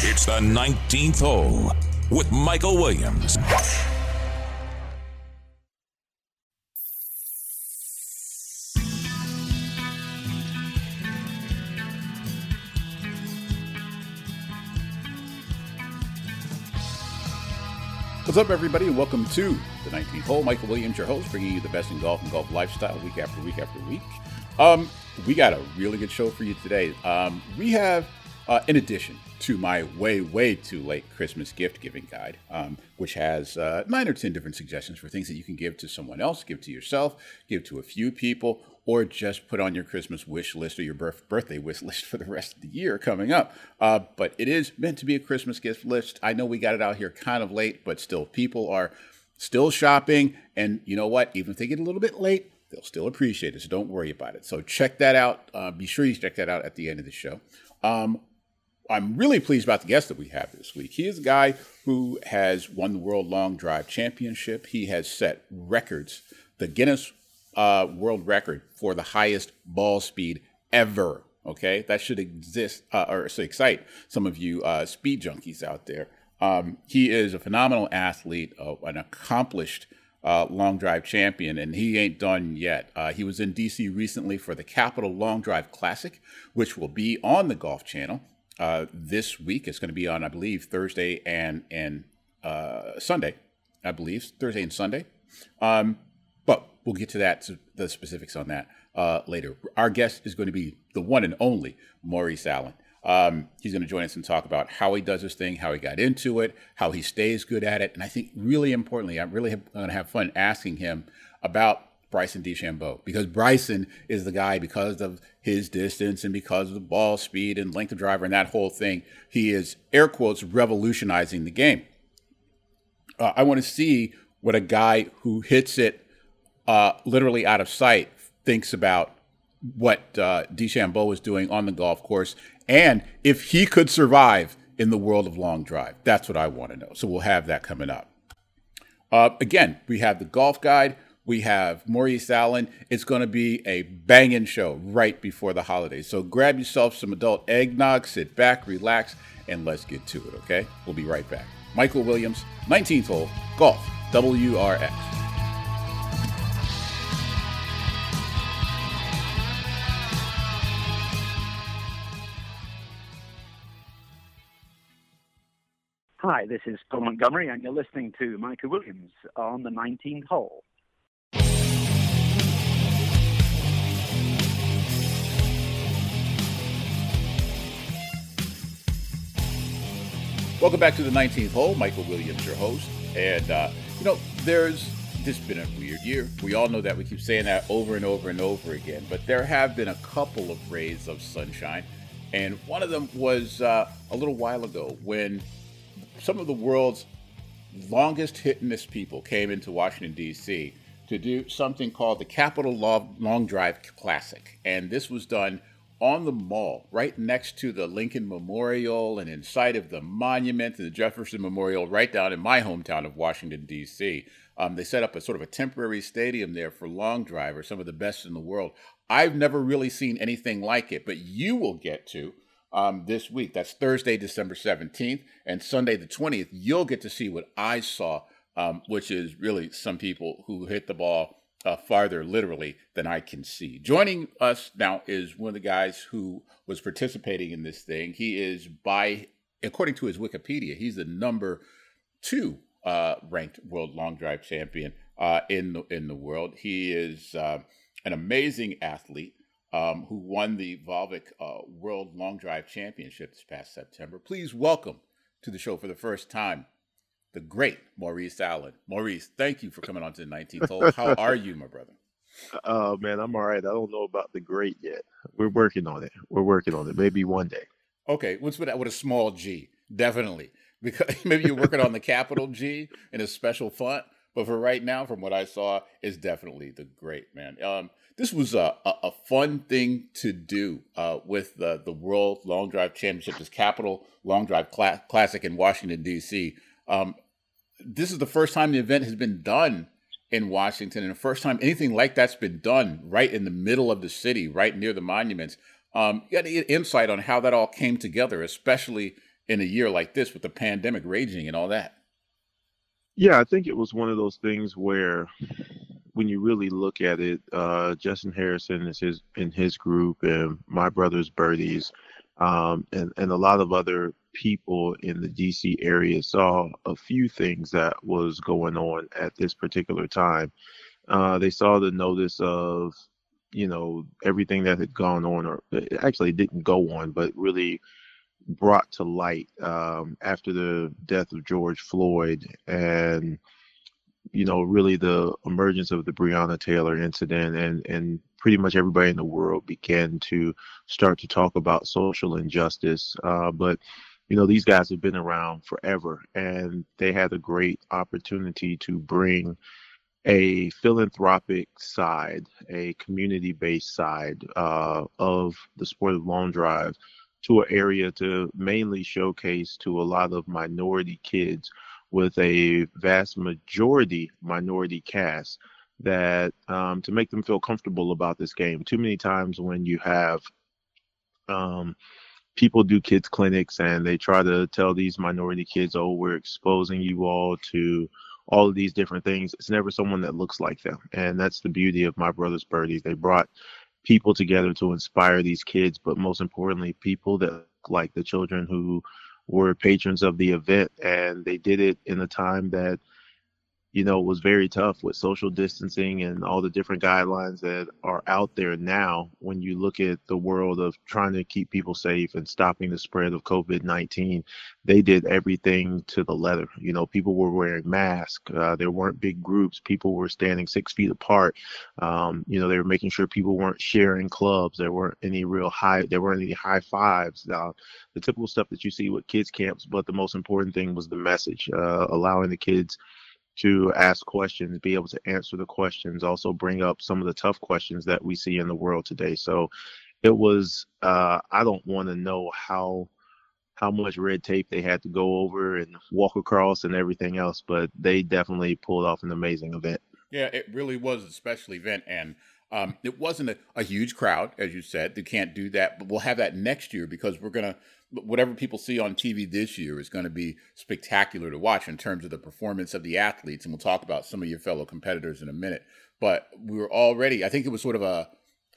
It's the 19th hole with Michael Williams. What's up, everybody? Welcome to the 19th hole. Michael Williams, your host, bringing you the best in golf and golf lifestyle week after week after week. We got a really good show for you today. We have, in addition to my way too late Christmas gift giving guide, which has 9 or 10 different suggestions for things that you can give to someone else, give to yourself, give to a few people, or just put on your Christmas wish list or your birthday wish list for the rest of the year coming up. But it is meant to be a Christmas gift list. I know we got it out here kind of late, but still people are still shopping. And you know what? Even if they get a little bit late, they'll still appreciate it. So don't worry about it. So check that out. Be sure you check that out at the end of the show. I'm really pleased about the guest that we have this week. He is a guy who has won the World Long Drive Championship. He has set records, the Guinness world record for the highest ball speed ever. Okay, that should exist or should excite some of you speed junkies out there. He is a phenomenal athlete, an accomplished long drive champion, and he ain't done yet. He was in DC recently for the Capital Long Drive Classic, which will be on the Golf Channel this week. It's going to be on, I believe, Thursday and Sunday. I believe Thursday and Sunday. But we'll get to that, the specifics on that later. Our guest is going to be the one and only Maurice Allen. He's going to join us and talk about how he does his thing, how he got into it, how he stays good at it. And I think really importantly, I'm really going to have fun asking him about Bryson DeChambeau, because Bryson is the guy, because of his distance and because of the ball speed and length of driver and that whole thing. He is, air quotes, revolutionizing the game. I want to see what a guy who hits it literally out of sight thinks about what DeChambeau was doing on the golf course, and if he could survive in the world of long drive. That's what I want to know. So we'll have that coming up. Again, we have the golf guide. We have Maurice Allen. It's going to be a banging show right before the holidays. So grab yourself some adult eggnog, sit back, relax, and let's get to it, okay? We'll be right back. Michael Williams, 19th hole, golf, WRX. Hi, this is Paul Montgomery, and you're listening to Michael Williams on the 19th hole. Welcome back to the 19th hole. Michael Williams, your host. And, there's just been a weird year. We all know that. We keep saying that over and over and over again. But there have been a couple of rays of sunshine. And one of them was a little while ago when some of the world's longest hit and miss people came into Washington, D.C. to do something called the Capital Long Drive Classic. And this was done on the mall, right next to the Lincoln Memorial and in sight of the monument and the Jefferson Memorial, right down in my hometown of Washington, D.C. They set up a sort of a temporary stadium there for long drivers, some of the best in the world. I've never really seen anything like it, but you will get to this week. That's Thursday, December 17th, and Sunday, the 20th. You'll get to see what I saw, which is really some people who hit the ball farther, literally, than I can see. Joining us now is one of the guys who was participating in this thing. He is, according to his Wikipedia, he's the number 2 ranked world long drive champion in the world. He is an amazing athlete who won the Volvic World Long Drive Championship this past September. Please welcome to the show for the first time, the great Maurice Allen. Maurice, thank you for coming on to the 19th hole. How are you, my brother? Oh, man, I'm all right. I don't know about the great yet. We're working on it. Maybe one day. Okay, what's with that? With a small G, definitely. Because maybe you're working on the capital G in a special font. But for right now, from what I saw, it's definitely the great, man. This was a fun thing to do with the World Long Drive Championship, this Capital Long Drive Classic in Washington, D.C. This is the first time the event has been done in Washington, and the first time anything like that's been done right in the middle of the city, right near the monuments. You got any insight on how that all came together, especially in a year like this with the pandemic raging and all that? Yeah, I think it was one of those things where when you really look at it, Justin Harrison is in his group, and My Brother's Birdies, and a lot of other people in the DC area saw a few things that was going on at this particular time. They saw the notice of, you know, everything that had gone on, or actually didn't go on, but really brought to light after the death of George Floyd, and, you know, really the emergence of the Breonna Taylor incident, and pretty much everybody in the world began to start to talk about social injustice. But, you know, these guys have been around forever, and they had a great opportunity to bring a philanthropic side, a community-based side of the sport of long drive to an area to mainly showcase to a lot of minority kids, with a vast majority minority cast, that to make them feel comfortable about this game. Too many times when you have people do kids clinics and they try to tell these minority kids, oh, we're exposing you all to all of these different things. It's never someone that looks like them. And that's the beauty of My Brother's Birdies. They brought people together to inspire these kids, but most importantly, people that look like the children who were patrons of the event. And they did it in a time that, you know, was very tough with social distancing and all the different guidelines that are out there now when you look at the world of trying to keep people safe and stopping the spread of COVID-19. They did everything to the letter. You know, people were wearing masks. There weren't big groups. People were standing 6 feet apart. You know, they were making sure people weren't sharing clubs. There weren't any high fives. The typical stuff that you see with kids camps, but the most important thing was the message, allowing the kids to ask questions, be able to answer the questions, also bring up some of the tough questions that we see in the world today. So it was, I don't want to know how much red tape they had to go over and walk across and everything else, but they definitely pulled off an amazing event. Yeah, it really was a special event. And it wasn't a huge crowd, as you said. They can't do that, but we'll have that next year, because we're going to, whatever people see on TV this year is going to be spectacular to watch in terms of the performance of the athletes. And we'll talk about some of your fellow competitors in a minute. But we were already, I think it was sort of a,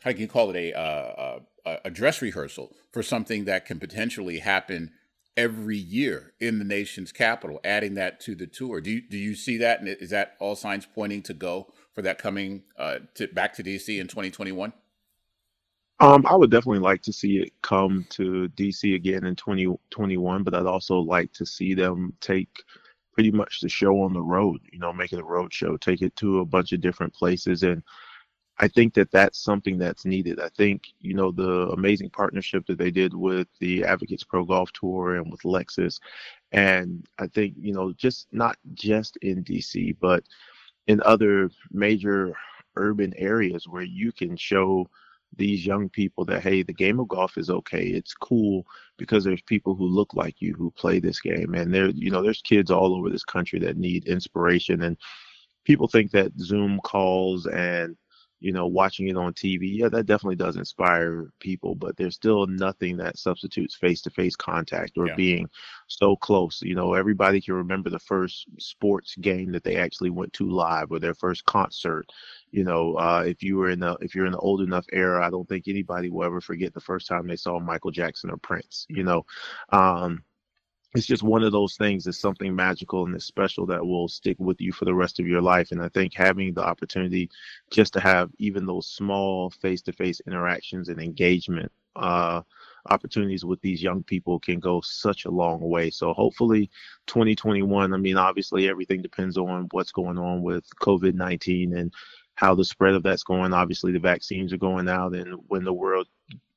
how can you call it, a dress rehearsal for something that can potentially happen every year in the nation's capital, adding that to the tour. Do you see that? And is that all signs pointing to go for that coming back to DC in 2021? I would definitely like to see it come to DC again in 2021, but I'd also like to see them take pretty much the show on the road, you know, make it a road show, take it to a bunch of different places. And I think that that's something that's needed. I think, you know, the amazing partnership that they did with the Advocates Pro Golf Tour and with Lexus. And I think, you know, just not just in DC, but in other major urban areas where you can show these young people that, hey, the game of golf is okay. It's cool because there's people who look like you who play this game. And there, you know, there's kids all over this country that need inspiration. And people think that Zoom calls and, you know, watching it on TV, yeah, that definitely does inspire people, but there's still nothing that substitutes face-to-face contact or being so close. You know, everybody can remember the first sports game that they actually went to live, or their first concert. You know, if you're in the old enough era, I don't think anybody will ever forget the first time they saw Michael Jackson or Prince. You know, it's just one of those things. It's something magical and it's special that will stick with you for the rest of your life. And I think having the opportunity just to have even those small face-to-face interactions and engagement opportunities with these young people can go such a long way. So hopefully 2021, I mean, obviously everything depends on what's going on with COVID-19 and how the spread of that's going. Obviously the vaccines are going out, and when the world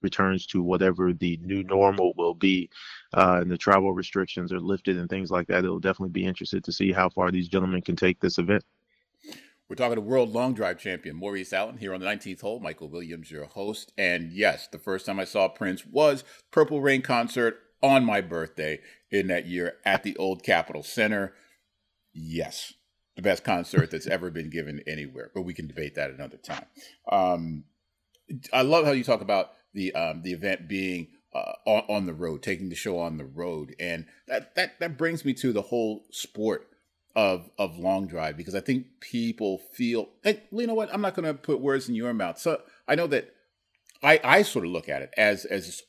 returns to whatever the new normal will be, and the travel restrictions are lifted and things like that, it'll definitely be interested to see how far these gentlemen can take this event. We're talking to World Long Drive champion Maurice Allen here on the 19th hole. Michael Williams, your host. And yes, the first time I saw Prince was Purple Rain concert on my birthday in that year at the Old Capitol Center. Yes, the best concert that's ever been given anywhere, but we can debate that another time. I love how you talk about the event being on the road, taking the show on the road. And that brings me to the whole sport of long drive, because I think people feel, and you know what, I'm not going to put words in your mouth. So I know that I sort of look at it as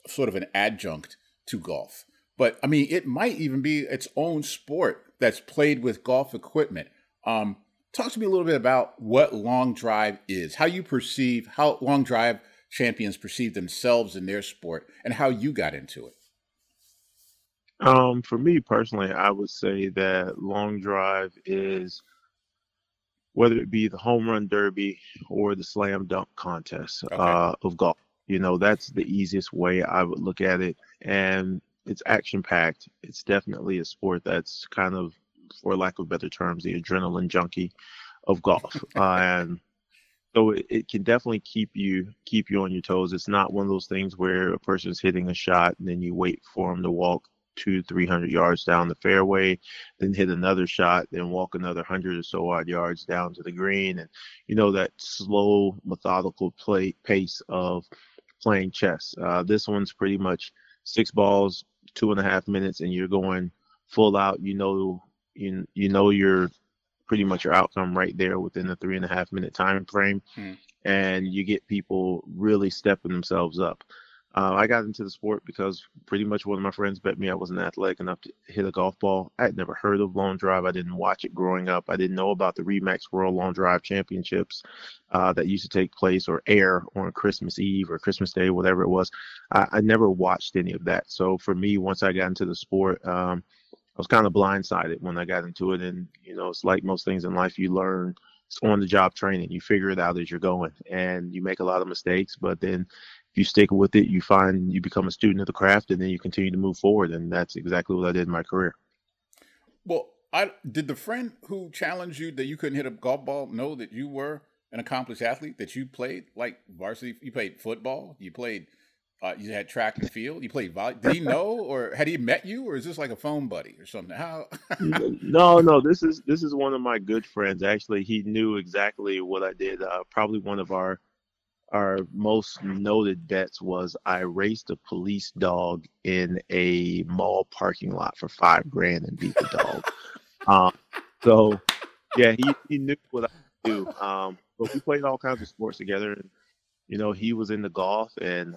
sort of an adjunct to golf. But I mean, it might even be its own sport that's played with golf equipment. Talk to me a little bit about what long drive is, how you perceive, how long drive champions perceive themselves in their sport, and how you got into it. For me personally, I would say that long drive is, whether it be the home run derby or the slam dunk contest of golf. You know, that's the easiest way I would look at it. And it's action-packed. It's definitely a sport that's kind of, for lack of better terms, the adrenaline junkie of golf. And so it can definitely keep you on your toes. It's not one of those things where a person's hitting a shot and then you wait for them to walk 200-300 yards down the fairway, then hit another shot, then walk another 100 or so odd yards down to the green. And, you know, that slow, methodical pace of playing chess. This one's pretty much 6 balls, 2.5 minutes, and you're going full out. You know you're pretty much your outcome right there within the 3.5 minute time frame. And you get people really stepping themselves up. I got into the sport because pretty much one of my friends bet me I wasn't athletic enough to hit a golf ball. I had never heard of long drive. I didn't watch it growing up. I didn't know about the Remax World Long Drive Championships that used to take place or air on Christmas Eve or Christmas Day, whatever it was. I never watched any of that. So for me, once I got into the sport, I was kind of blindsided when I got into it. And, you know, it's like most things in life, you learn. It's on the job training. You figure it out as you're going, and you make a lot of mistakes, but then if you stick with it, you find you become a student of the craft, and then you continue to move forward. And that's exactly what I did in my career. Well, did the friend who challenged you that you couldn't hit a golf ball know that you were an accomplished athlete, that you played like varsity? You played football. You played, you had track and field. You played volleyball. Did he know, or had he met you, or is this like a phone buddy or something? How? No. This is one of my good friends. Actually, he knew exactly what I did. Probably one of our most noted bets was I raced a police dog in a mall parking lot for $5,000 and beat the dog. So yeah, he knew what I do. But we played all kinds of sports together, and you know, he was into golf, and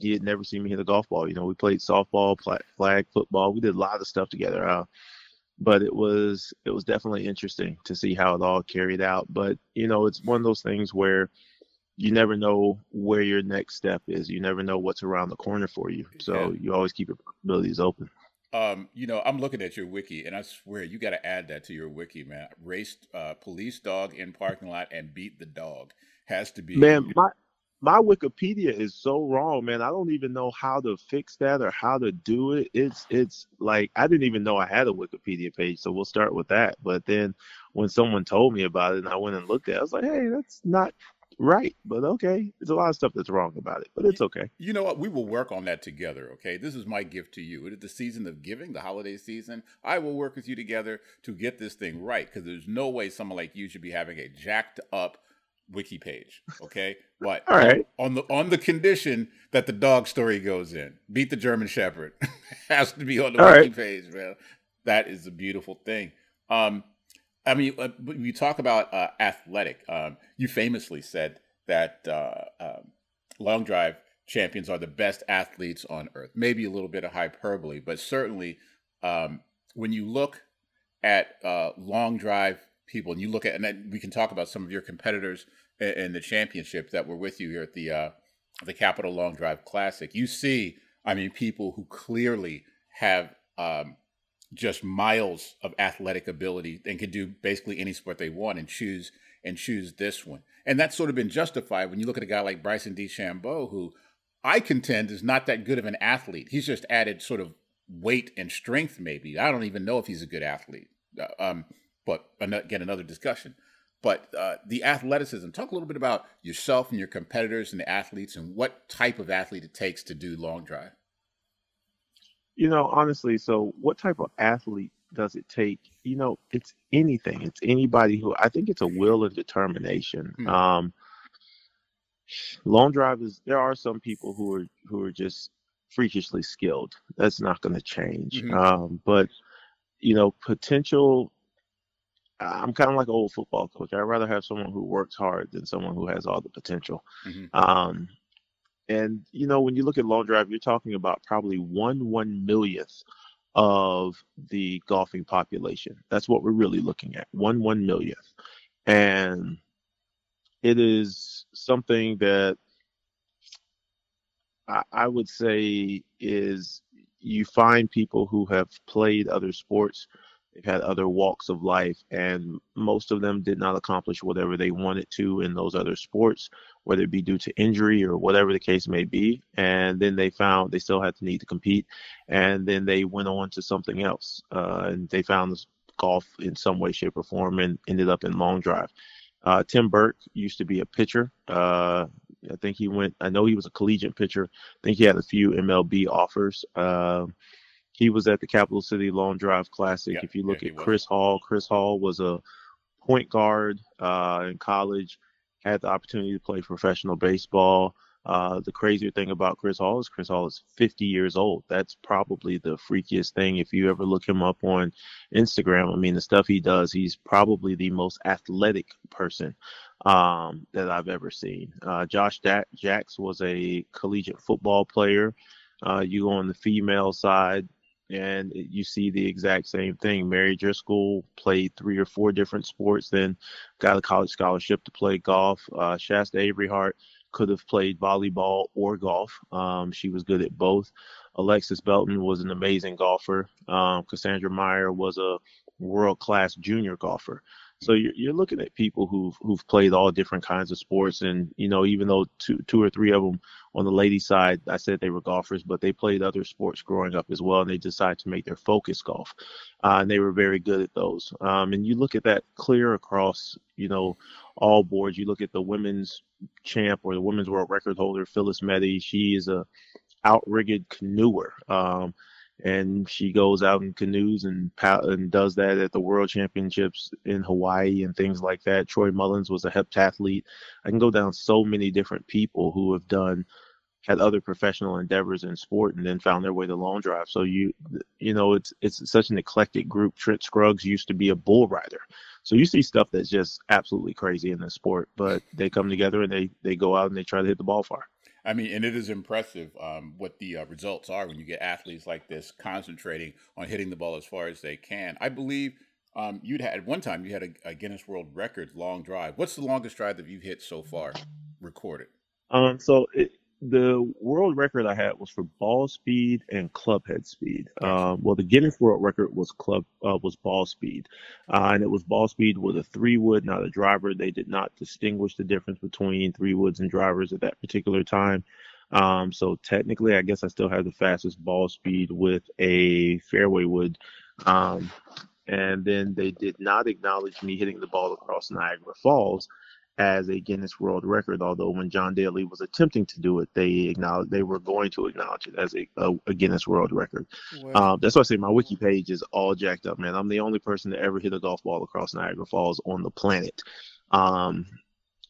he had never seen me hit a golf ball. You know, we played softball, flag football. We did a lot of stuff together. But it was definitely interesting to see how it all carried out. But you know, it's one of those things where you never know where your next step is. You never know what's around the corner for you. So you always keep your possibilities open. You know, I'm looking at your wiki, and I swear you got to add that to your wiki, man. Raced police dog in parking lot and beat the dog has to be. Man, my Wikipedia is so wrong, man. I don't even know how to fix that or how to do it. It's like I didn't even know I had a Wikipedia page. So we'll start with that. But then when someone told me about it and I went and looked at it, I was like, hey, that's not right, but okay, there's a lot of stuff that's wrong about it, but it's okay. You know what, we will work on that together. Okay, this is my gift to you. It is the season of giving, the holiday season. I will work with you together to get this thing right, because there's no way someone like you should be having a jacked up wiki page. Okay, but all right, on the condition that the dog story goes in, beat the German Shepherd has to be on the all wiki right. page, man. That is a beautiful thing. I mean, when you talk about athletic, you famously said that long drive champions are the best athletes on earth. Maybe a little bit of hyperbole, but certainly when you look at long drive people and you look at, and we can talk about some of your competitors in the championship that were with you here at the Capital Long Drive Classic, you see, I mean, people who clearly have just miles of athletic ability and can do basically any sport they want and choose this one. And that's sort of been justified when you look at a guy like Bryson DeChambeau, who I contend is not that good of an athlete. He's just added sort of weight and strength, maybe. I don't even know if he's a good athlete, but again, another discussion. But the athleticism, talk a little bit about yourself and your competitors and the athletes and what type of athlete it takes to do long drive. You know, honestly, so what type of athlete does it take? You know, it's anything. It's anybody who, I think it's a will and determination. Long drive is, there are some people who are just freakishly skilled. That's not going to change. Mm-hmm. But, you know, potential, I'm kind of like an old football coach. I'd rather have someone who works hard than someone who has all the potential. Mm-hmm. And, you know, when you look at long drive, you're talking about probably 1/1,000,000th of the golfing population. That's what we're really looking at, 1/1,000,000th. And it is something that I would say is, you find people who have played other sports, they've had other walks of life, and most of them did not accomplish whatever they wanted to in those other sports, whether it be due to injury or whatever the case may be. And then they found they still had the need to compete. And then they went on to something else. And they found golf in some way, shape, or form, and ended up in long drive. Tim Burke used to be a pitcher. I think he went, I know he was a collegiate pitcher. I think he had a few MLB offers. He was at the Capital City Long Drive Classic. Yeah, if you look at Chris Hall was a point guard in college, had the opportunity to play professional baseball. The crazier thing about Chris Hall is 50 years old. That's probably the freakiest thing. If you ever look him up on Instagram, I mean, the stuff he does, he's probably the most athletic person that I've ever seen. Josh Jacks was a collegiate football player. You go on the female side, and you see the exact same thing. Mary Driscoll played 3 or 4 different sports, then got a college scholarship to play golf. Shasta Avery Hart could have played volleyball or golf. She was good at both. Alexis Belton was an amazing golfer. Cassandra Meyer was a world-class junior golfer. So you're looking at people who've played all different kinds of sports. And, you know, even though two or three of them on the lady side, I said they were golfers, but they played other sports growing up as well. And they decided to make their focus golf. And they were very good at those. And you look at that clear across, you know, all boards. You look at the women's champ or the women's world record holder, Phillis Meti. She is a outrigged canoer. And she goes out in canoes and does that at the World Championships in Hawaii and things like that. Troy Mullins was a heptathlete. I can go down so many different people who have had other professional endeavors in sport and then found their way to long drive. So you know, it's such an eclectic group. Trent Scruggs used to be a bull rider. So you see stuff that's just absolutely crazy in the sport, but they come together and they go out and they try to hit the ball far. I mean, and it is impressive what the results are when you get athletes like this concentrating on hitting the ball as far as they can. I believe you had a Guinness World Record long drive. What's the longest drive that you've hit so far recorded? The world record I had was for ball speed and club head speed. Well, the Guinness World Record was ball speed, and it was ball speed with a 3-wood, not a driver. They did not distinguish the difference between 3-woods and drivers at that particular time. So technically, I guess I still have the fastest ball speed with a fairway wood. And then they did not acknowledge me hitting the ball across Niagara Falls as a Guinness World Record, although when John Daly was attempting to do it, they were going to acknowledge it as a Guinness World Record. Wow. That's why I say my wiki page is all jacked up, man. I'm the only person to ever hit a golf ball across Niagara Falls on the planet,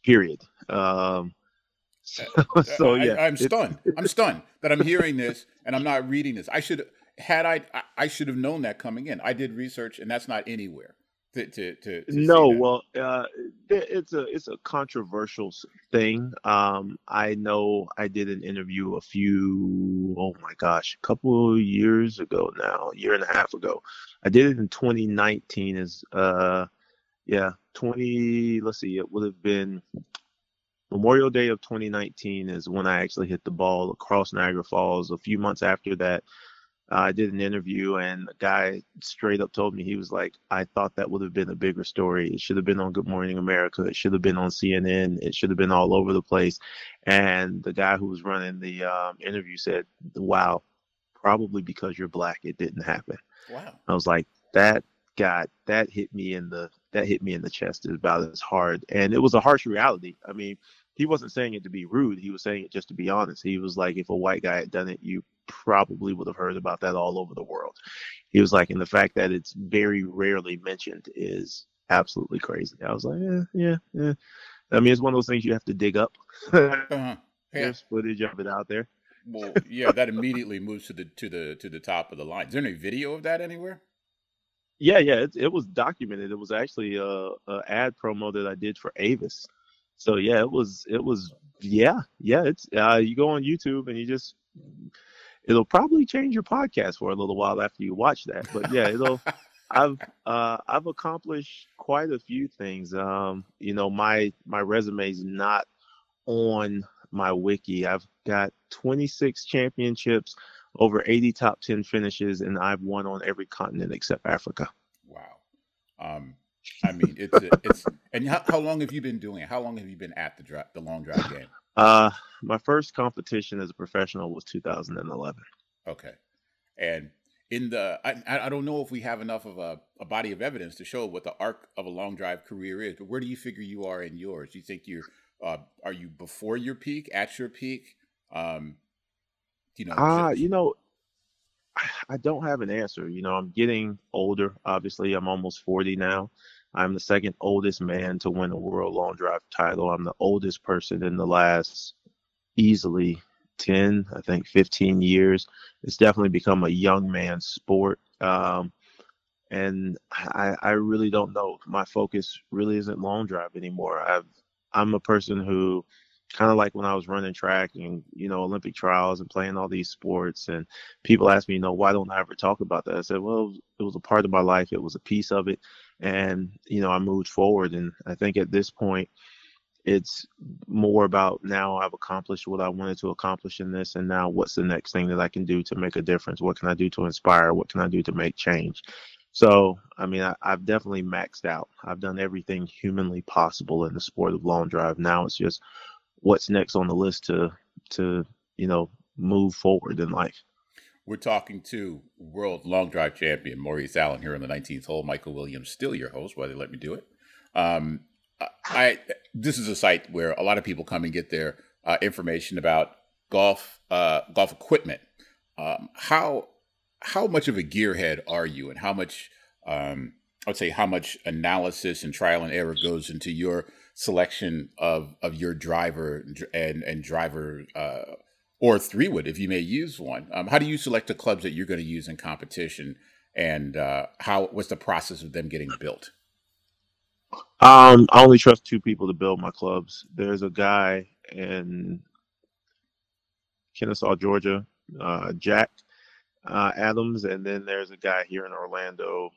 period. Yeah. I'm stunned. I'm stunned that I'm hearing this and I'm not reading this. I should have known that coming in. I did research, and that's not anywhere. It's a controversial thing. I know I did an interview a couple of years ago now, a year and a half ago. I did it in 2019 it would have been Memorial Day of 2019 is when I actually hit the ball across Niagara Falls. A few months after that, I did an interview, and the guy straight up told me, he was like, I thought that would have been a bigger story. It should have been on Good Morning America. It should have been on CNN. It should have been all over the place. And the guy who was running the interview said, wow, probably because you're black, it didn't happen. Wow. I was like, that hit me in the chest about as hard. And it was a harsh reality. I mean, he wasn't saying it to be rude. He was saying it just to be honest. He was like, if a white guy had done it, you probably would have heard about that all over the world. He was like, and the fact that it's very rarely mentioned is absolutely crazy. I was like, yeah. I mean, it's one of those things you have to dig up. There's footage of it out there. Well, yeah, that immediately moves to the top of the line. Is there any video of that anywhere? Yeah, it was documented. It was actually a ad promo that I did for Avis. So yeah, it was. It's you go on YouTube and you just. It'll probably change your podcast for a little while after you watch that. But yeah, it'll. I've accomplished quite a few things. My resume's not on my wiki. I've got 26 championships, over 80 top 10 finishes, and I've won on every continent except Africa. Wow. And how long have you been doing it? How long have you been at the long drive game? My first competition as a professional was 2011. Okay. And in the, I don't know if we have enough of a body of evidence to show what the arc of a long drive career is, but where do you figure you are in yours? Do you think are you before your peak, at your peak? I don't have an answer. I'm getting older. Obviously, I'm almost 40 now. I'm the second oldest man to win a World Long Drive title. I'm the oldest person in the last easily 15 years. It's definitely become a young man's sport. And I really don't know. My focus really isn't long drive anymore. I'm a person who kind of like when I was running track and, Olympic trials and playing all these sports, and people ask me, why don't I ever talk about that? I said, well, it was a part of my life. It was a piece of it. And, I moved forward. And I think at this point, it's more about now I've accomplished what I wanted to accomplish in this. And now what's the next thing that I can do to make a difference? What can I do to inspire? What can I do to make change? So, I've definitely maxed out. I've done everything humanly possible in the sport of long drive. Now it's just what's next on the list to move forward in life. We're talking to world long drive champion Maurice Allen here on the 19th hole. Michael Williams, still your host, why they let me do it. This is a site where a lot of people come and get their information about golf equipment. How much of a gearhead are you, and how much how much analysis and trial and error goes into your selection of your driver and driver or three wood, if you may use one. How do you select the clubs that you're going to use in competition, and what's the process of them getting built? I only trust two people to build my clubs. There's a guy in Kennesaw, Georgia, Jack Adams, and then there's a guy here in Orlando,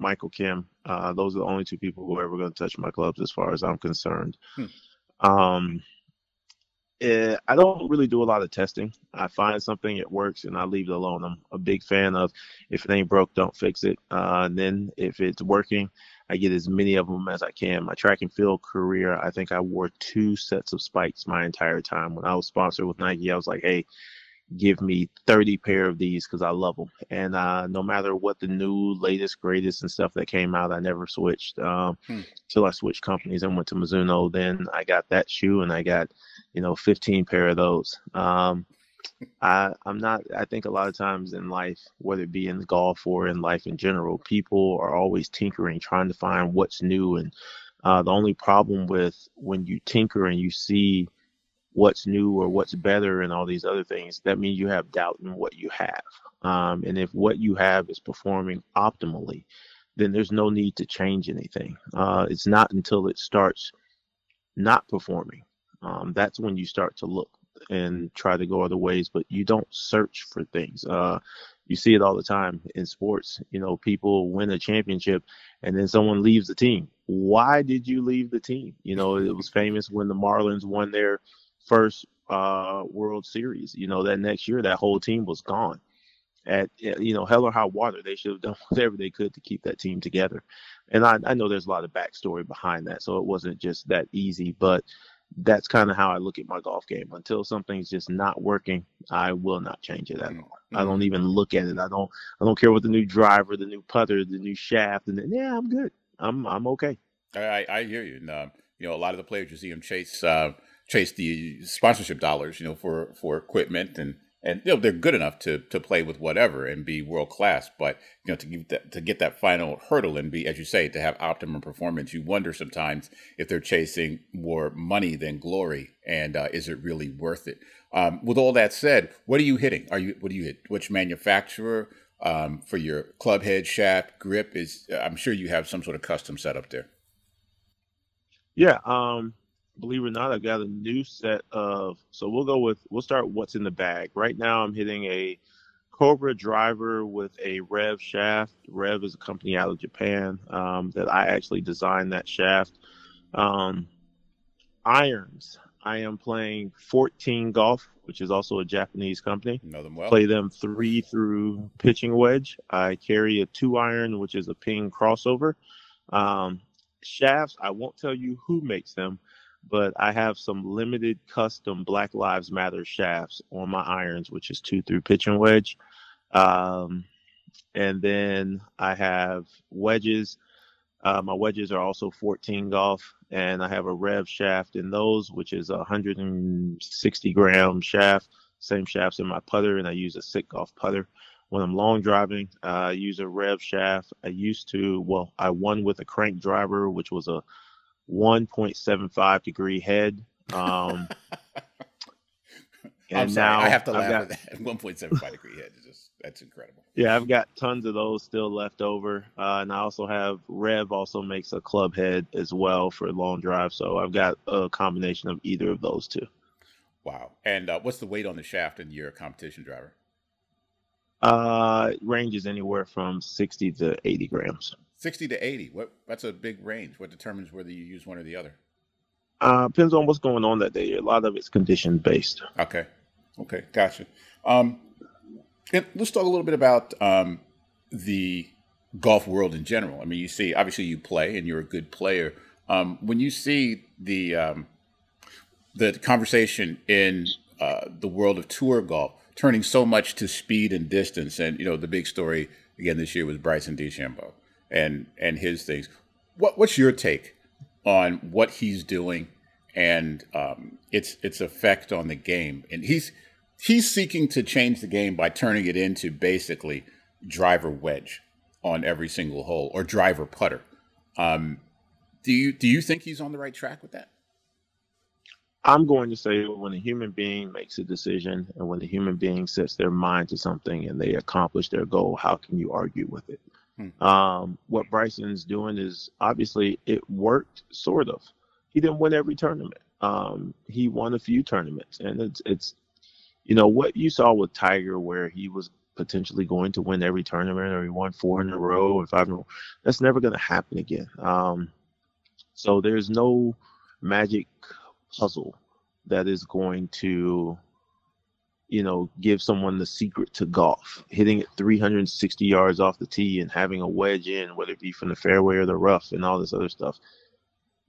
Michael Kim. Those are the only two people who are ever going to touch my clubs as far as I'm concerned. I don't really do a lot of testing. I find something, it works, and I leave it alone. I'm a big fan of if it ain't broke, don't fix it. And then if it's working, I get as many of them as I can. My track and field career, I think I wore 2 sets of spikes my entire time. When I was sponsored with Nike, I was like, hey, give me 30 pair of these because I love them. And no matter what the new, latest, greatest and stuff that came out, I never switched till I switched companies and went to Mizuno. Then I got that shoe and I got, 15 pair of those. I think a lot of times in life, whether it be in golf or in life in general, people are always tinkering, trying to find what's new. And the only problem with when you tinker and you see what's new or what's better and all these other things, that means you have doubt in what you have. And if what you have is performing optimally, then there's no need to change anything. It's not until it starts not performing. That's when you start to look and try to go other ways, but you don't search for things. You see it all the time in sports. People win a championship and then someone leaves the team. Why did you leave the team? It was famous when the Marlins won their first World Series. That next year that whole team was gone. At hell or high water, they should have done whatever they could to keep that team together. And I know there's a lot of backstory behind that, so it wasn't just that easy, but that's kind of how I look at my golf game. Until something's just not working, I will not change it at all. I don't even look at it. I don't care what the new driver, the new putter, the new shaft, and I'm good. I'm okay. I hear you. And a lot of the players you see them chase the sponsorship dollars, for equipment and And you know, they're good enough to play with whatever and be world class, but you know, to get that final hurdle and be, as you say, to have optimum performance, you wonder sometimes if they're chasing more money than glory, and is it really worth it? With all that said, what are you hitting? What do you hit? Which manufacturer for your club head, shaft, grip? I'm sure you have some sort of custom setup there. Yeah. Believe it or not, I've got a new set of, so we'll start what's in the bag. Right now I'm hitting a Cobra driver with a Rev shaft. Rev is a company out of Japan that I actually designed that shaft. Irons. I am playing 14 Golf, which is also a Japanese company. Know them well. Play them 3 through pitching wedge. I carry a 2-iron, which is a ping crossover. Shafts, I won't tell you who makes them, but I have some limited custom Black Lives Matter shafts on my irons, which is 2 through pitch and wedge. And then I have wedges. My wedges are also 14 Golf, and I have a Rev shaft in those, which is a 160-gram shaft. Same shafts in my putter, and I use a Sick Golf putter. When I'm long driving, I use a Rev shaft. I won with a crank driver, which was a 1.75 degree head. I have to laugh at that. 1.75 degree head is just, that's incredible. Yeah, I've got tons of those still left over. And I also have Rev also makes a club head as well for long drive. So I've got a combination of either of those two. Wow. And what's the weight on the shaft in your competition driver? It ranges anywhere from 60 to 80 grams. 60 to 80. That's a big range. What determines whether you use one or the other? Depends on what's going on that day. A lot of it's condition based. Okay. Gotcha. Let's talk a little bit about the golf world in general. I mean, you see, obviously you play and you're a good player. When you see the conversation in the world of tour golf turning so much to speed and distance, and you know, the big story again this year was Bryson DeChambeau. And his things. What's your take on what he's doing and its effect on the game? And he's seeking to change the game by turning it into basically driver wedge on every single hole or driver putter. Do you think he's on the right track with that? I'm going to say when a human being makes a decision and when a human being sets their mind to something and they accomplish their goal, how can you argue with it? What Bryson's doing is obviously it worked, sort of. He didn't win every tournament. He won a few tournaments, and it's you know what you saw with Tiger, where he was potentially going to win every tournament, or he won 4 in a row or 5 in a row. That's never going to happen again. So there's no magic puzzle that is going to, you know, give someone the secret to golf. Hitting it 360 yards off the tee and having a wedge in, whether it be from the fairway or the rough and all this other stuff.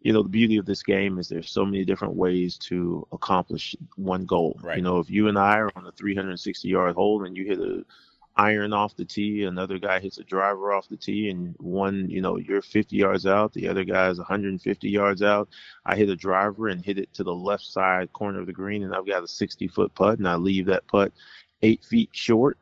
You know, the beauty of this game is there's so many different ways to accomplish one goal. Right. You know, if you and I are on a 360-yard hole and you hit an iron off the tee, another guy hits a driver off the tee, and one, you know, you're 50 yards out, the other guy's 150 yards out. I hit a driver and hit it to the left side corner of the green, and I've got a 60-foot putt, and I leave that putt 8 feet short,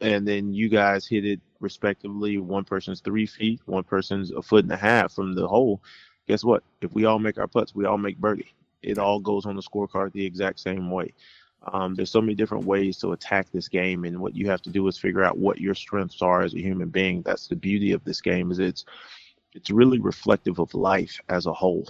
and then you guys hit it respectively. One person's 3 feet, one person's a foot and a half from the hole. Guess what? If we all make our putts, we all make birdie. It all goes on the scorecard the exact same way. There's so many different ways to attack this game, and what you have to do is figure out what your strengths are as a human being. That's the beauty of this game, is it's really reflective of life as a whole.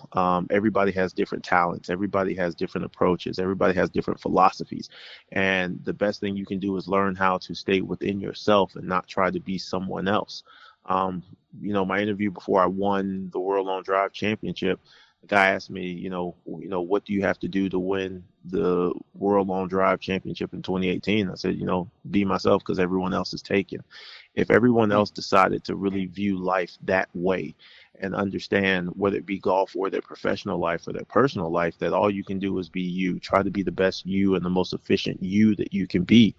Everybody has different talents. Everybody has different approaches. Everybody has different philosophies. And the best thing you can do is learn how to stay within yourself and not try to be someone else. You know, my interview before I won the Royal Long Drive Championship, guy asked me, you know, what do you have to do to win the World Long Drive Championship in 2018? I said, you know, be myself, because everyone else is taken. If everyone else decided to really view life that way and understand, whether it be golf or their professional life or their personal life, that all you can do is be you, try to be the best you and the most efficient you that you can be,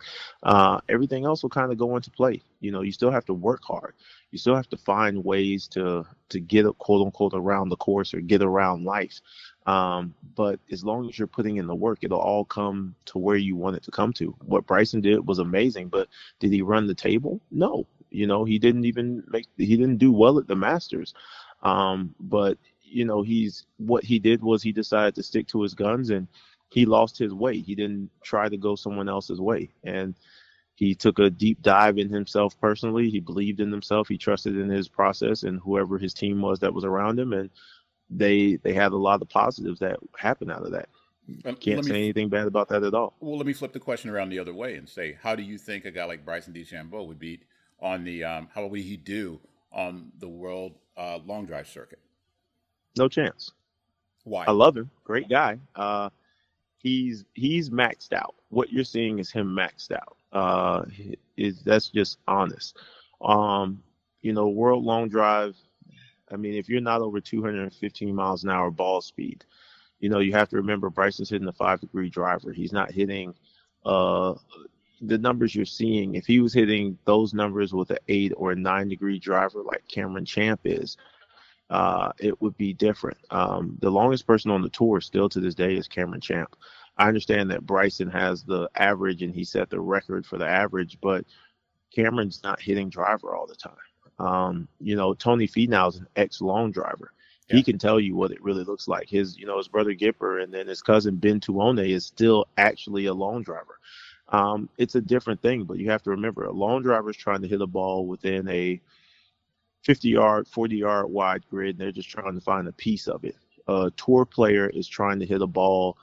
everything else will kind of go into play. You know, you still have to work hard. You still have to find ways to get a quote unquote around the course or get around life. But as long as you're putting in the work, it'll all come to where you want it to come to. What Bryson did was amazing, but did he run the table? No. You know, he didn't even he didn't do well at the Masters. But, you know, what he did was he decided to stick to his guns, and he lost his way. He didn't try to go someone else's way. And he took a deep dive in himself personally. He believed in himself. He trusted in his process and whoever his team was that was around him. And they had a lot of positives that happened out of that. Can't say anything bad about that at all. Well, let me flip the question around the other way and say, how do you think a guy like Bryson DeChambeau would be on the how would he do on the World Long Drive circuit? No chance. Why? I love him. Great guy. He's maxed out. What you're seeing is him maxed out. That's just honest. You know, World Long Drive, I mean, if you're not over 215 miles an hour ball speed, you know, you have to remember Bryson's hitting a 5-degree driver. He's not hitting the numbers you're seeing. If he was hitting those numbers with an 8 or a 9-degree driver like Cameron Champ is, it would be different. The longest person on the tour still to this day is Cameron Champ. I understand that Bryson has the average and he set the record for the average, but Cameron's not hitting driver all the time. You know, Tony Finau's an ex-long driver. Yeah. He can tell you what it really looks like. His, you know, his brother Gipper and then his cousin Ben Tuone is still actually a long driver. It's a different thing, but you have to remember a long driver is trying to hit a ball within a 50-yard, 40-yard wide grid, and they're just trying to find a piece of it. A tour player is trying to hit a ball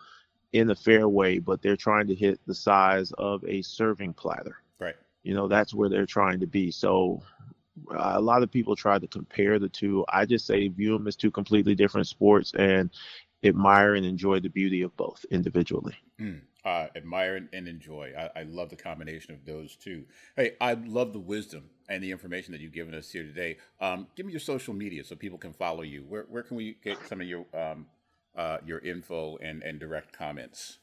in a fairway, but they're trying to hit the size of a serving platter. Right. You know, that's where they're trying to be. So a lot of people try to compare the two. I just say view them as two completely different sports and admire and enjoy the beauty of both individually. Admire and enjoy. I love the combination of those two. Hey, I love the wisdom and the information that you've given us here today. Give me your social media so people can follow you. Where can we get some of your info and direct comments?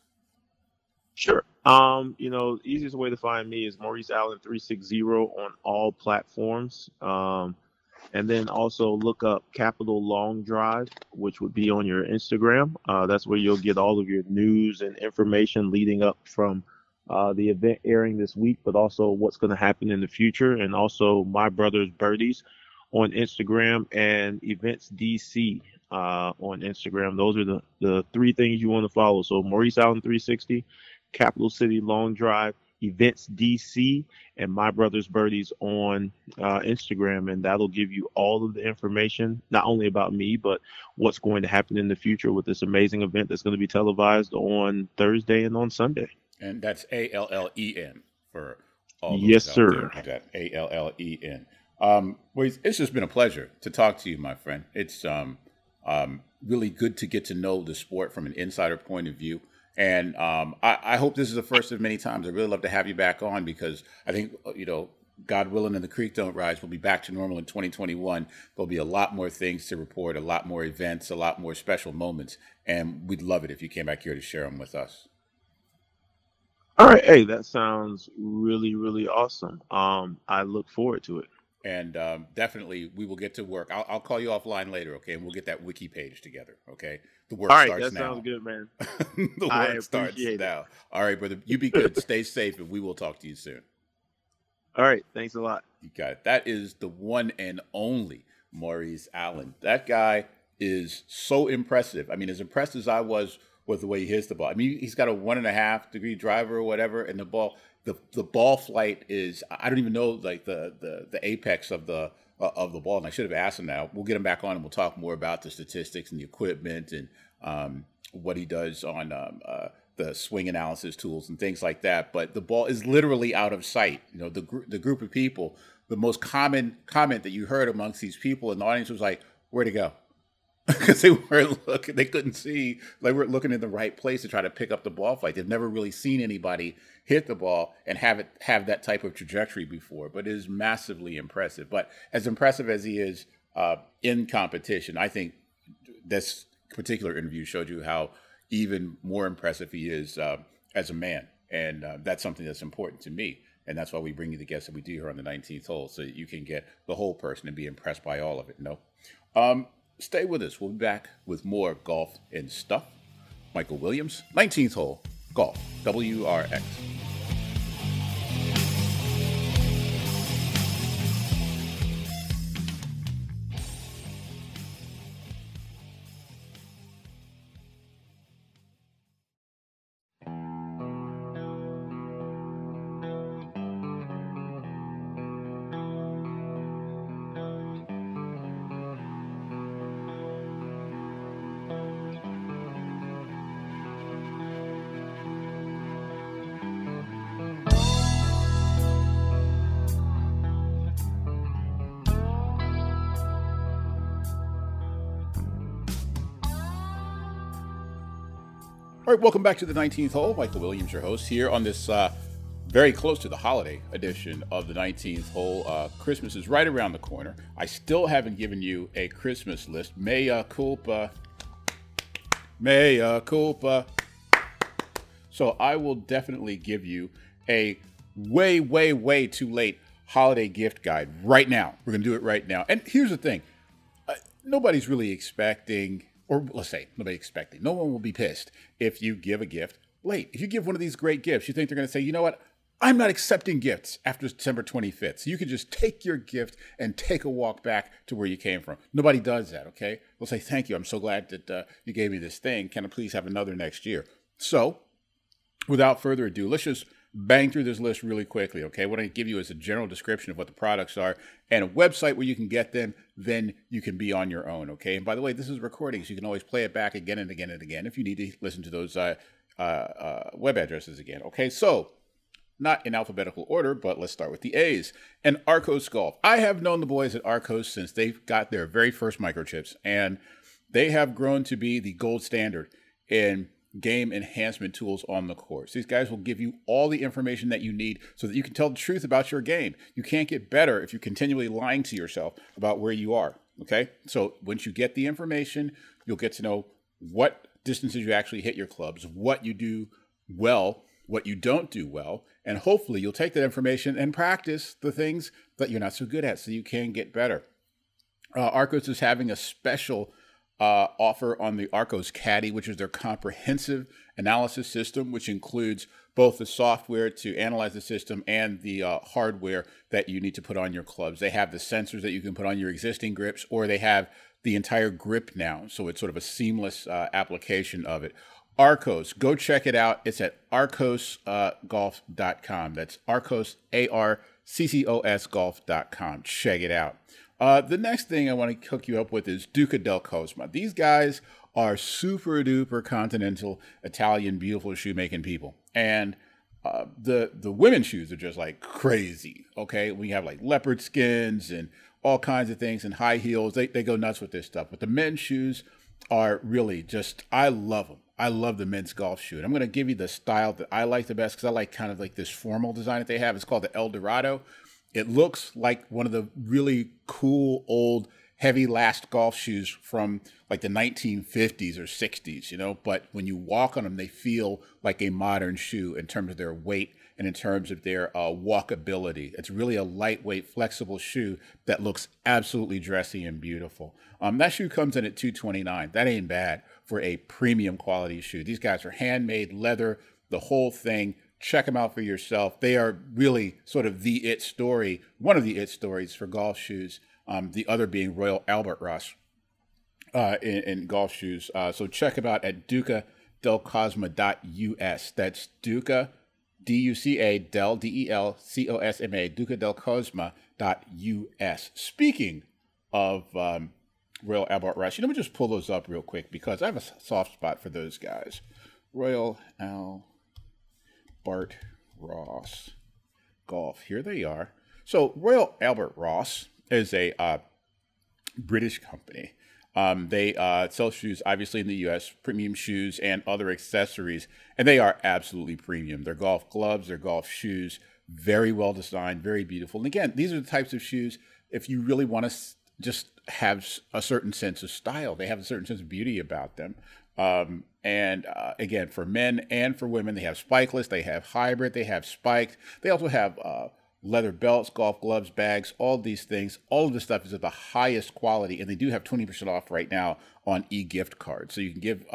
Sure. You know, easiest way to find me is Maurice Allen 360 on all platforms. And then also look up Capital Long Drive, which would be on your Instagram. That's where you'll get all of your news and information leading up from the event airing this week, but also what's going to happen in the future. And also My Brother's Birdies on Instagram and Events DC on Instagram. Those are the three things you want to follow. So Maurice Allen 360. Capital City Long Drive, Events DC, and My Brother's Birdies on Instagram. And that'll give you all of the information, not only about me, but what's going to happen in the future with this amazing event that's going to be televised on Thursday and on Sunday. And that's ALLEN for all those. Yes, sir. ALLEN. Well, it's just been a pleasure to talk to you, my friend. It's really good to get to know the sport from an insider point of view. And I hope this is the first of many times. I'd really love to have you back on because I think, you know, God willing and the creek don't rise, we'll be back to normal in 2021. There'll be a lot more things to report, a lot more events, a lot more special moments. And we'd love it if you came back here to share them with us. All right. Hey, that sounds really, really awesome. I look forward to it. And definitely, we will get to work. I'll call you offline later, okay? And we'll get that wiki page together, okay? The work starts now. All right, that sounds good, man. The work starts now. All right, brother. You be good. Stay safe, and we will talk to you soon. All right. Thanks a lot. You got it. That is the one and only Maurice Allen. That guy is so impressive. I mean, as impressed as I was with the way he hits the ball. I mean, he's got a 1.5-degree driver or whatever, and the ball... The ball flight is, I don't even know, like the apex of the ball. And I should have asked him that. We'll get him back on and we'll talk more about the statistics and the equipment and what he does on the swing analysis tools and things like that. But the ball is literally out of sight. You know, the group of people, the most common comment that you heard amongst these people in the audience was like, where'd it go? Because they weren't looking, they couldn't see, they weren't looking in the right place to try to pick up the ball flight. They've never really seen anybody hit the ball and have that type of trajectory before, but it is massively impressive. But as impressive as he is in competition, I think this particular interview showed you how even more impressive he is as a man. And that's something that's important to me. And that's why we bring you the guests that we do here on the 19th hole, so that you can get the whole person and be impressed by all of it. No. Stay with us. We'll be back with more golf and stuff. Michael Williams, 19th hole, golf, WRX. All right, welcome back to the 19th hole. Michael Williams, your host, here on this very close to the holiday edition of the 19th hole. Christmas is right around the corner. I still haven't given you a Christmas list. Mea culpa. Mea culpa. So I will definitely give you a way, way, way too late holiday gift guide right now. We're going to do it right now. And here's the thing. Nobody's really expecting... Or let's say, nobody expecting. No one will be pissed if you give a gift late. If you give one of these great gifts, you think they're going to say, you know what? I'm not accepting gifts after December 25th. So you can just take your gift and take a walk back to where you came from. Nobody does that, okay? They'll say, thank you. I'm so glad that you gave me this thing. Can I please have another next year? So without further ado, let's just bang through this list really quickly, okay? What I give you is a general description of what the products are and a website where you can get them. Then you can be on your own, okay? And by the way, this is recordings. You can always play it back again and again and again if you need to listen to those web addresses again, okay? So not in alphabetical order, but let's start with the A's. And Argos Golf. I have known the boys at Argos since they got their very first microchips, and they have grown to be the gold standard in game enhancement tools on the course. These guys will give you all the information that you need so that you can tell the truth about your game. You can't get better if you're continually lying to yourself about where you are, okay? So once you get the information, you'll get to know what distances you actually hit your clubs, what you do well, what you don't do well, and hopefully you'll take that information and practice the things that you're not so good at so you can get better. Arcos is having a special offer on the Arcos Caddy, which is their comprehensive analysis system, which includes both the software to analyze the system and the hardware that you need to put on your clubs. They have the sensors that you can put on your existing grips, or they have the entire grip now. So it's sort of a seamless application of it. Arcos, go check it out. It's at arcosgolf.com. That's Arcos, A-R-C-C-O-S golf.com. Check it out. The next thing I want to hook you up with is Duca del Cosma. These guys are super duper continental, Italian, beautiful shoemaking people. And the women's shoes are just like crazy, okay? We have like leopard skins and all kinds of things and high heels. They go nuts with this stuff. But the men's shoes are really just, I love them. I love the men's golf shoe. And I'm going to give you the style that I like the best because I like kind of like this formal design that they have. It's called the El Dorado. It looks like one of the really cool old heavy last golf shoes from like the 1950s or 60s, you know, but when you walk on them, they feel like a modern shoe in terms of their weight and in terms of their walkability. It's really a lightweight, flexible shoe that looks absolutely dressy and beautiful. That shoe comes in at $229. That ain't bad for a premium quality shoe. These guys are handmade leather, the whole thing. Check them out for yourself. They are really sort of the it story, one of the it stories for golf shoes, the other being Royal Albatross in golf shoes. So check them out at ducadelcosma.us. That's Duca, D-U-C-A, Del, D-E-L-C-O-S-M-A, ducadelcosma.us. Speaking of Royal Albatross, you know, let me just pull those up real quick because I have a soft spot for those guys. Royal Albatross. Bart Ross Golf. Here they are. So Royal Albatross is a British company. They sell shoes, obviously, in the U.S., premium shoes and other accessories, and they are absolutely premium. Their golf gloves, their golf shoes, very well designed, very beautiful. And again, these are the types of shoes, if you really want to just have a certain sense of style, they have a certain sense of beauty about them. And again, for men and for women, they have spikeless, they have hybrid, they have spiked. They also have leather belts, golf gloves, bags, all these things. All of this stuff is of the highest quality, and they do have 20% off right now on e-gift cards. So you can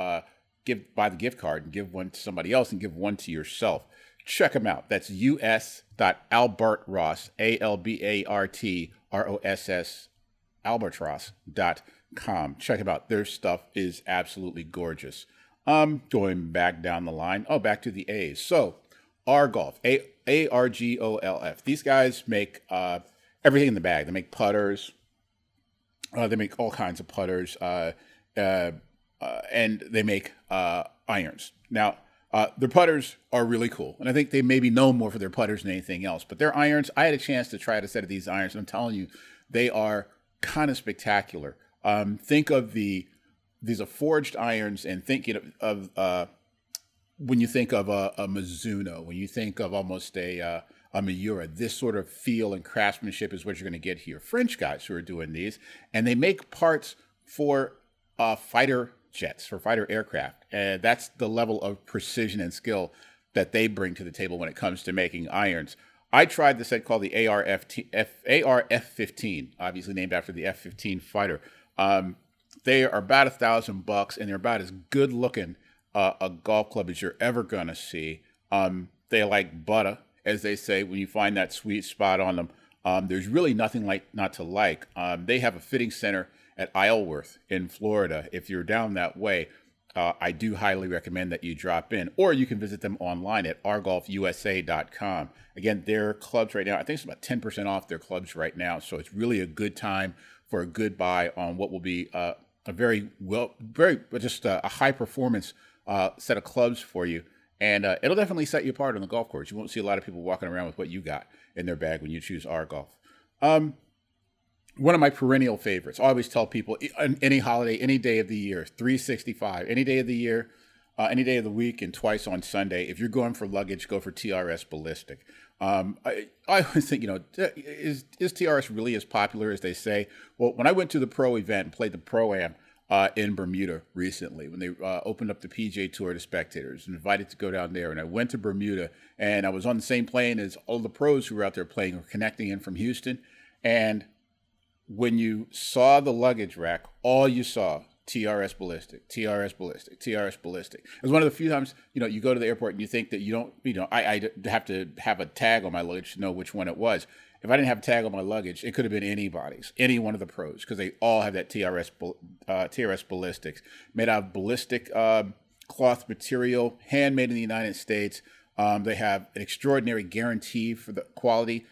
buy the gift card and give one to somebody else and give one to yourself. Check them out. That's us.albartross, A-L-B-A-R-T-R-O-S-S, albatross.com. Check them out. Their stuff is absolutely gorgeous. Going back down the line. Oh, back to the A's. So Argolf, A-R-G-O-L-F. These guys make everything in the bag. They make putters. They make all kinds of putters. And they make irons. Now, their putters are really cool. And I think they maybe know more for their putters than anything else. But their irons, I had a chance to try a set of these irons. And I'm telling you, they are kind of spectacular. Think of these are forged irons, and think of when you think of a Mizuno, when you think of almost a Miura, this sort of feel and craftsmanship is what you're going to get here. French guys who are doing these, and they make parts for fighter jets, for fighter aircraft. And that's the level of precision and skill that they bring to the table when it comes to making irons. I tried the set called the ARF-15, obviously named after the F-15 fighter. They are about $1,000, and they're about as good looking a golf club as you're ever going to see. They like butter, as they say, when you find that sweet spot on them. There's really nothing not to like. They have a fitting center at Isleworth in Florida. If you're down that way, I do highly recommend that you drop in, or you can visit them online at argolfusa.com. Again, their clubs right now, I think it's about 10% off their clubs right now. So it's really a good time for a good buy on what will be a high performance set of clubs for you. And it'll definitely set you apart on the golf course. You won't see a lot of people walking around with what you got in their bag when you choose Argolf. One of my perennial favorites. I always tell people, any holiday, any day of the year, 365, any day of the year, any day of the week, and twice on Sunday. If you're going for luggage, go for TRS Ballistic. I always think, is TRS really as popular as they say? Well, when I went to the pro event and played the Pro-Am in Bermuda recently, when they opened up the PGA Tour to spectators and invited to go down there, and I went to Bermuda, and I was on the same plane as all the pros who were out there playing or connecting in from Houston. And when you saw the luggage rack, all you saw, TRS Ballistic, TRS Ballistic, TRS Ballistic. It was one of the few times, you go to the airport and you think that you don't, I have to have a tag on my luggage to know which one it was. If I didn't have a tag on my luggage, it could have been anybody's, any one of the pros, because they all have that TRS Ballistics, made out of ballistic cloth material, handmade in the United States. They have an extraordinary guarantee for the quality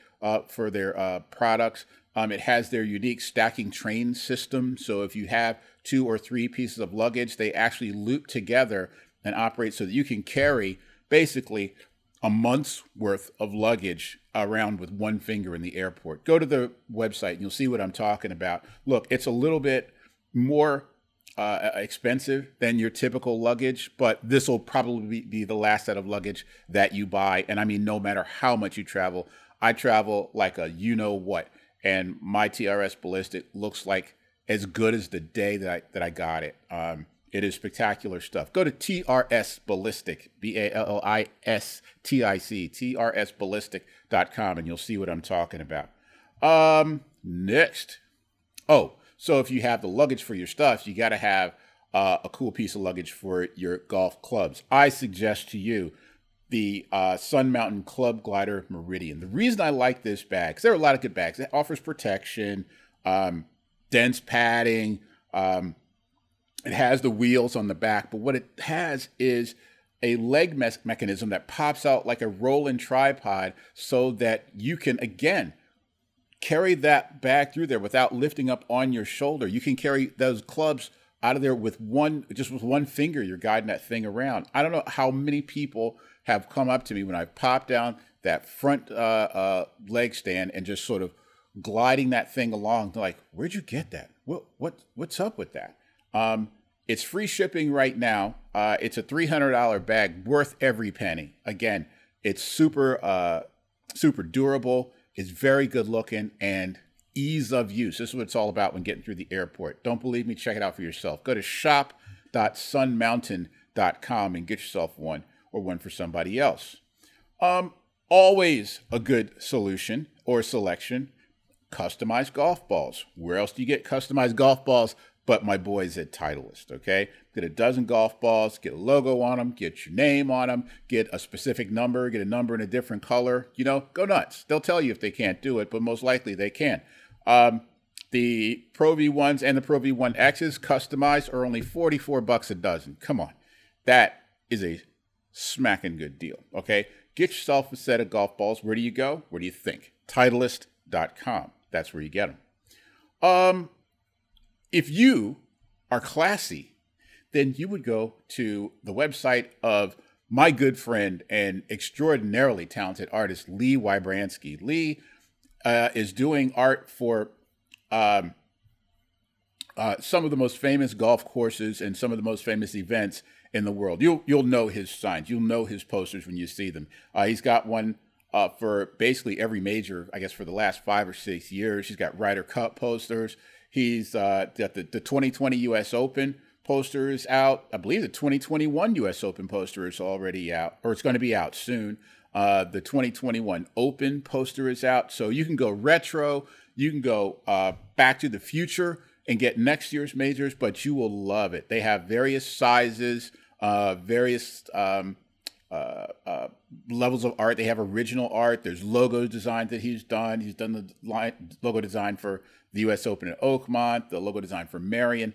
for their products. It has their unique stacking train system. So if you have 2 or 3 pieces of luggage, they actually loop together and operate so that you can carry basically a month's worth of luggage around with one finger in the airport. Go to the website and you'll see what I'm talking about. Look, it's a little bit more expensive than your typical luggage, but this will probably be the last set of luggage that you buy. And I mean, no matter how much you travel, I travel like a you-know-what. And my TRS Ballistic looks like as good as the day that I got it. It is spectacular stuff. Go to TRS Ballistic, B-A-L-L-I-S-T-I-C, trsballistic.com, and you'll see what I'm talking about. Next. Oh, so if you have the luggage for your stuff, you got to have a cool piece of luggage for your golf clubs. I suggest to you the Sun Mountain Club Glider Meridian. The reason I like this bag, because there are a lot of good bags. It offers protection, dense padding. It has the wheels on the back, but what it has is a leg mechanism that pops out like a rolling tripod so that you can, again, carry that bag through there without lifting up on your shoulder. You can carry those clubs out of there with one finger. You're guiding that thing around. I don't know how many people have come up to me when I popped down that front leg stand and just sort of gliding that thing along. They're like, where'd you get that? What's up with that? It's free shipping right now. It's a $300 bag, worth every penny. Again, it's super durable. It's very good looking, and ease of use. This is what it's all about when getting through the airport. Don't believe me? Check it out for yourself. Go to shop.sunmountain.com and get yourself one, or one for somebody else. Always a good solution or selection. Customized golf balls. Where else do you get customized golf balls but my boys at Titleist, okay? Get a dozen golf balls, get a logo on them, get your name on them, get a specific number, get a number in a different color. You know, go nuts. They'll tell you if they can't do it, but most likely they can. The Pro V1s and the Pro V1Xs customized are only $44 a dozen. Come on. That is a smacking good deal, okay? Get yourself a set of golf balls. Where do you go? Where do you think? Titleist.com. That's where you get them. If you are classy, then you would go to the website of my good friend and extraordinarily talented artist, Lee Wybransky. Lee is doing art for some of the most famous golf courses and some of the most famous events in the world. You'll know his signs. You'll know his posters when you see them. He's got one for basically every major, I guess, for the last 5 or 6 years. He's got Ryder Cup posters. He's got the 2020 U.S. Open poster is out. I believe the 2021 U.S. Open poster is already out, or it's going to be out soon. The 2021 Open poster is out. So you can go retro. You can go back to the future and get next year's majors, but you will love it. They have various sizes, various levels of art. They have original art. There's logo design that he's done. He's done the logo design for the U.S. Open in Oakmont, the logo design for Marion.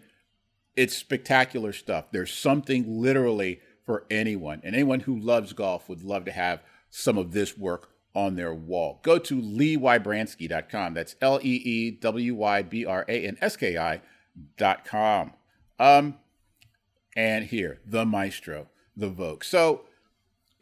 It's spectacular stuff. There's something literally for anyone. And anyone who loves golf would love to have some of this work on their wall. Go to leewybransky.com. That's leewybransky.com. And here, the maestro, the Vogue. So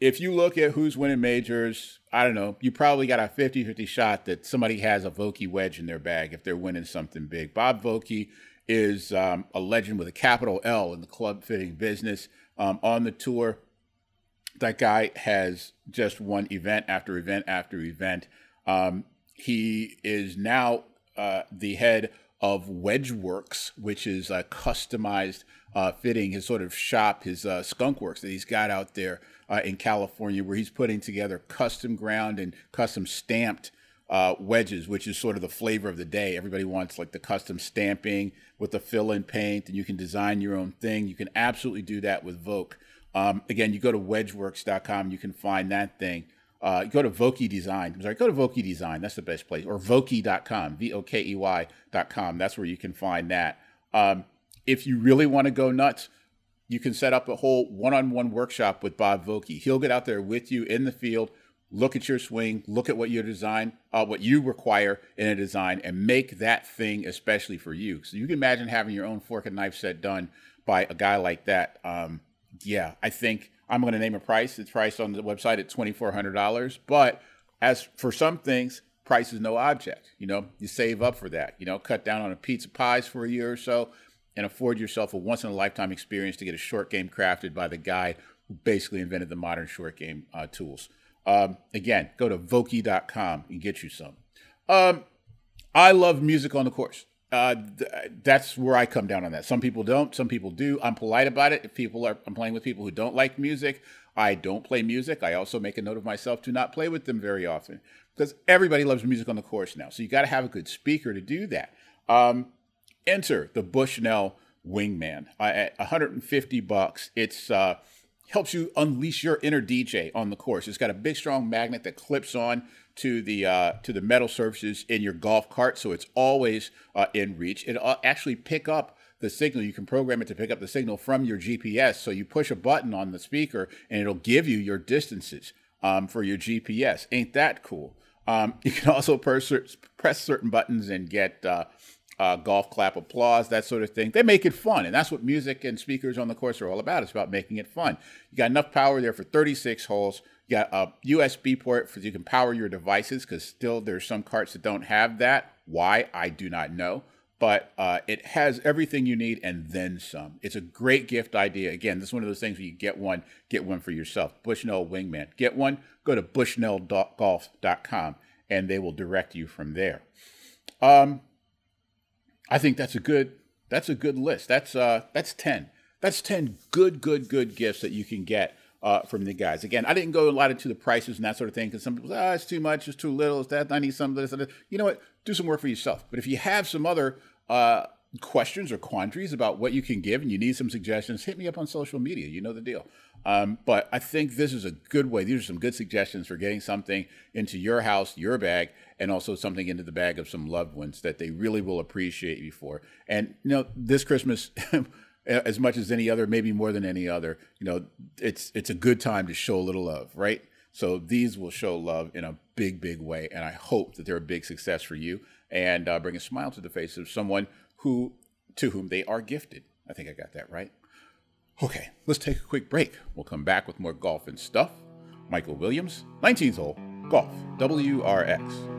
if you look at who's winning majors, I don't know, you probably got a 50-50 shot that somebody has a Vokey wedge in their bag if they're winning something big. Bob Vokey is a legend with a capital L in the club fitting business on the tour. That guy has just won event after event after event. He is now the head of Wedgeworks, which is a customized fitting, his sort of shop, his skunk works that he's got out there in California, where he's putting together custom ground and custom stamped wedges, which is sort of the flavor of the day. Everybody wants like the custom stamping with the fill-in paint, and you can design your own thing. You can absolutely do that with Vokey. Again, you go to wedgeworks.com, you can find that thing. Go to Vokey Design. I'm sorry, go to Vokey Design. That's the best place. Or Vokey.com, Vokey.com. That's where you can find that. If you really want to go nuts, you can set up a whole one-on-one workshop with Bob Vokey. He'll get out there with you in the field, look at your swing, look at what your design, what you require in a design, and make that thing especially for you. So you can imagine having your own fork and knife set done by a guy like that. Yeah, I think I'm going to name a price. It's priced on the website at $2,400. But as for some things, price is no object. You know, you save up for that. You know, cut down on a pizza pies for a year or so and afford yourself a once-in-a-lifetime experience to get a short game crafted by the guy who basically invented the modern short game tools. Again, go to Vokey.com and get you some. I love music on the course. That's where I come down on that. Some people don't, some people do. I'm polite about it. If people are, I'm playing with people who don't like music. I don't play music. I also make a note of myself to not play with them very often because everybody loves music on the course now. So you got to have a good speaker to do that. Enter the Bushnell Wingman at $150. It's helps you unleash your inner DJ on the course. It's got a big, strong magnet that clips on to the metal surfaces in your golf cart, so it's always in reach. It actually pick up the signal. You can program it to pick up the signal from your GPS, so you push a button on the speaker, and it'll give you your distances for your GPS. Ain't that cool? You can also press certain buttons and get golf clap applause, that sort of thing. They make it fun, and that's what music and speakers on the course are all about. It's about making it fun. You got enough power there for 36 holes. You got a USB port so you can power your devices, because still there's some carts that don't have that. Why? I do not know. But it has everything you need and then some. It's a great gift idea. Again, this is one of those things where you get one for yourself. Bushnell Wingman. Get one, go to bushnellgolf.com, and they will direct you from there. I think that's a good list. That's 10 good gifts that you can get from the guys. Again, I didn't go a lot into the prices and that sort of thing, because some people say, oh, it's too much, it's too little, it's that, I need some of this, this. You know what? Do some work for yourself. But if you have some other questions or quandaries about what you can give and you need some suggestions, hit me up on social media. You know the deal. But I think this is a good way. These are some good suggestions for getting something into your house, your bag, and also something into the bag of some loved ones that they really will appreciate you for. And, you know, this Christmas, as much as any other, maybe more than any other, you know, it's a good time to show a little love, right? So these will show love in a big, big way. And I hope that they're a big success for you and bring a smile to the face of someone who to whom they are gifted. I think I got that right. Okay, let's take a quick break. We'll come back with more golf and stuff. Michael Williams, 19th hole, golf, WRX.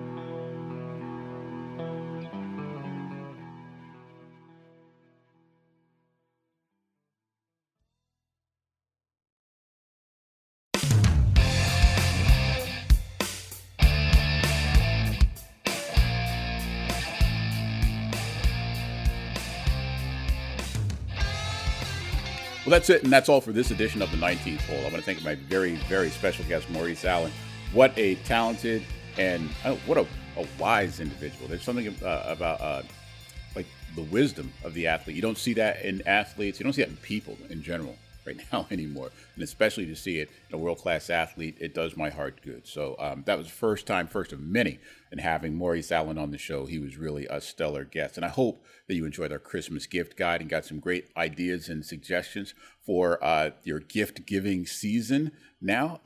Well, that's it, and that's all for this edition of the 19th hole. I want to thank my very, very special guest, Maurice Allen. What a talented and what a wise individual. There's something about like the wisdom of the athlete. You don't see that in athletes. You don't see that in people in general right now anymore, and especially to see it in a world-class athlete, it does my heart good. So that was the first of many, and having Maurice Allen on the show, he was really a stellar guest. And I hope that you enjoyed our Christmas gift guide and got some great ideas and suggestions for your gift-giving season now.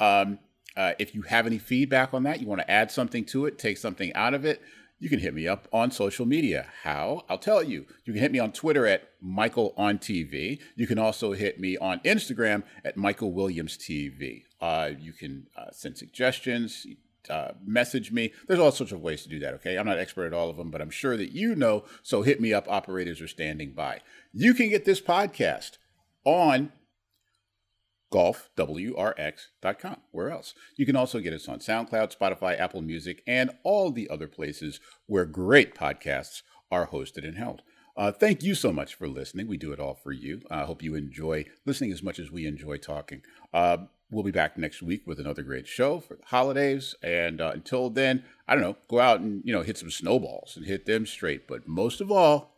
If you have any feedback on that, you want to add something to it, take something out of it, you can hit me up on social media. How? I'll tell you. You can hit me on Twitter at MichaelOnTV. You can also hit me on Instagram at MichaelWilliamsTV. You can send suggestions, message me. There's all sorts of ways to do that, okay? I'm not an expert at all of them, but I'm sure that you know, so hit me up. Operators are standing by. You can get this podcast on golfwrx.com. Where else? You can also get us on SoundCloud, Spotify, Apple Music, and all the other places where great podcasts are hosted and held. Thank you so much for listening. We do it all for you. I hope you enjoy listening as much as we enjoy talking. We'll be back next week with another great show for the holidays. And until then, I don't know, go out and, you know, hit some snowballs and hit them straight. But most of all,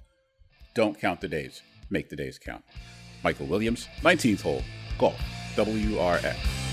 don't count the days. Make the days count. Michael Williams, 19th hole, golf. WRX.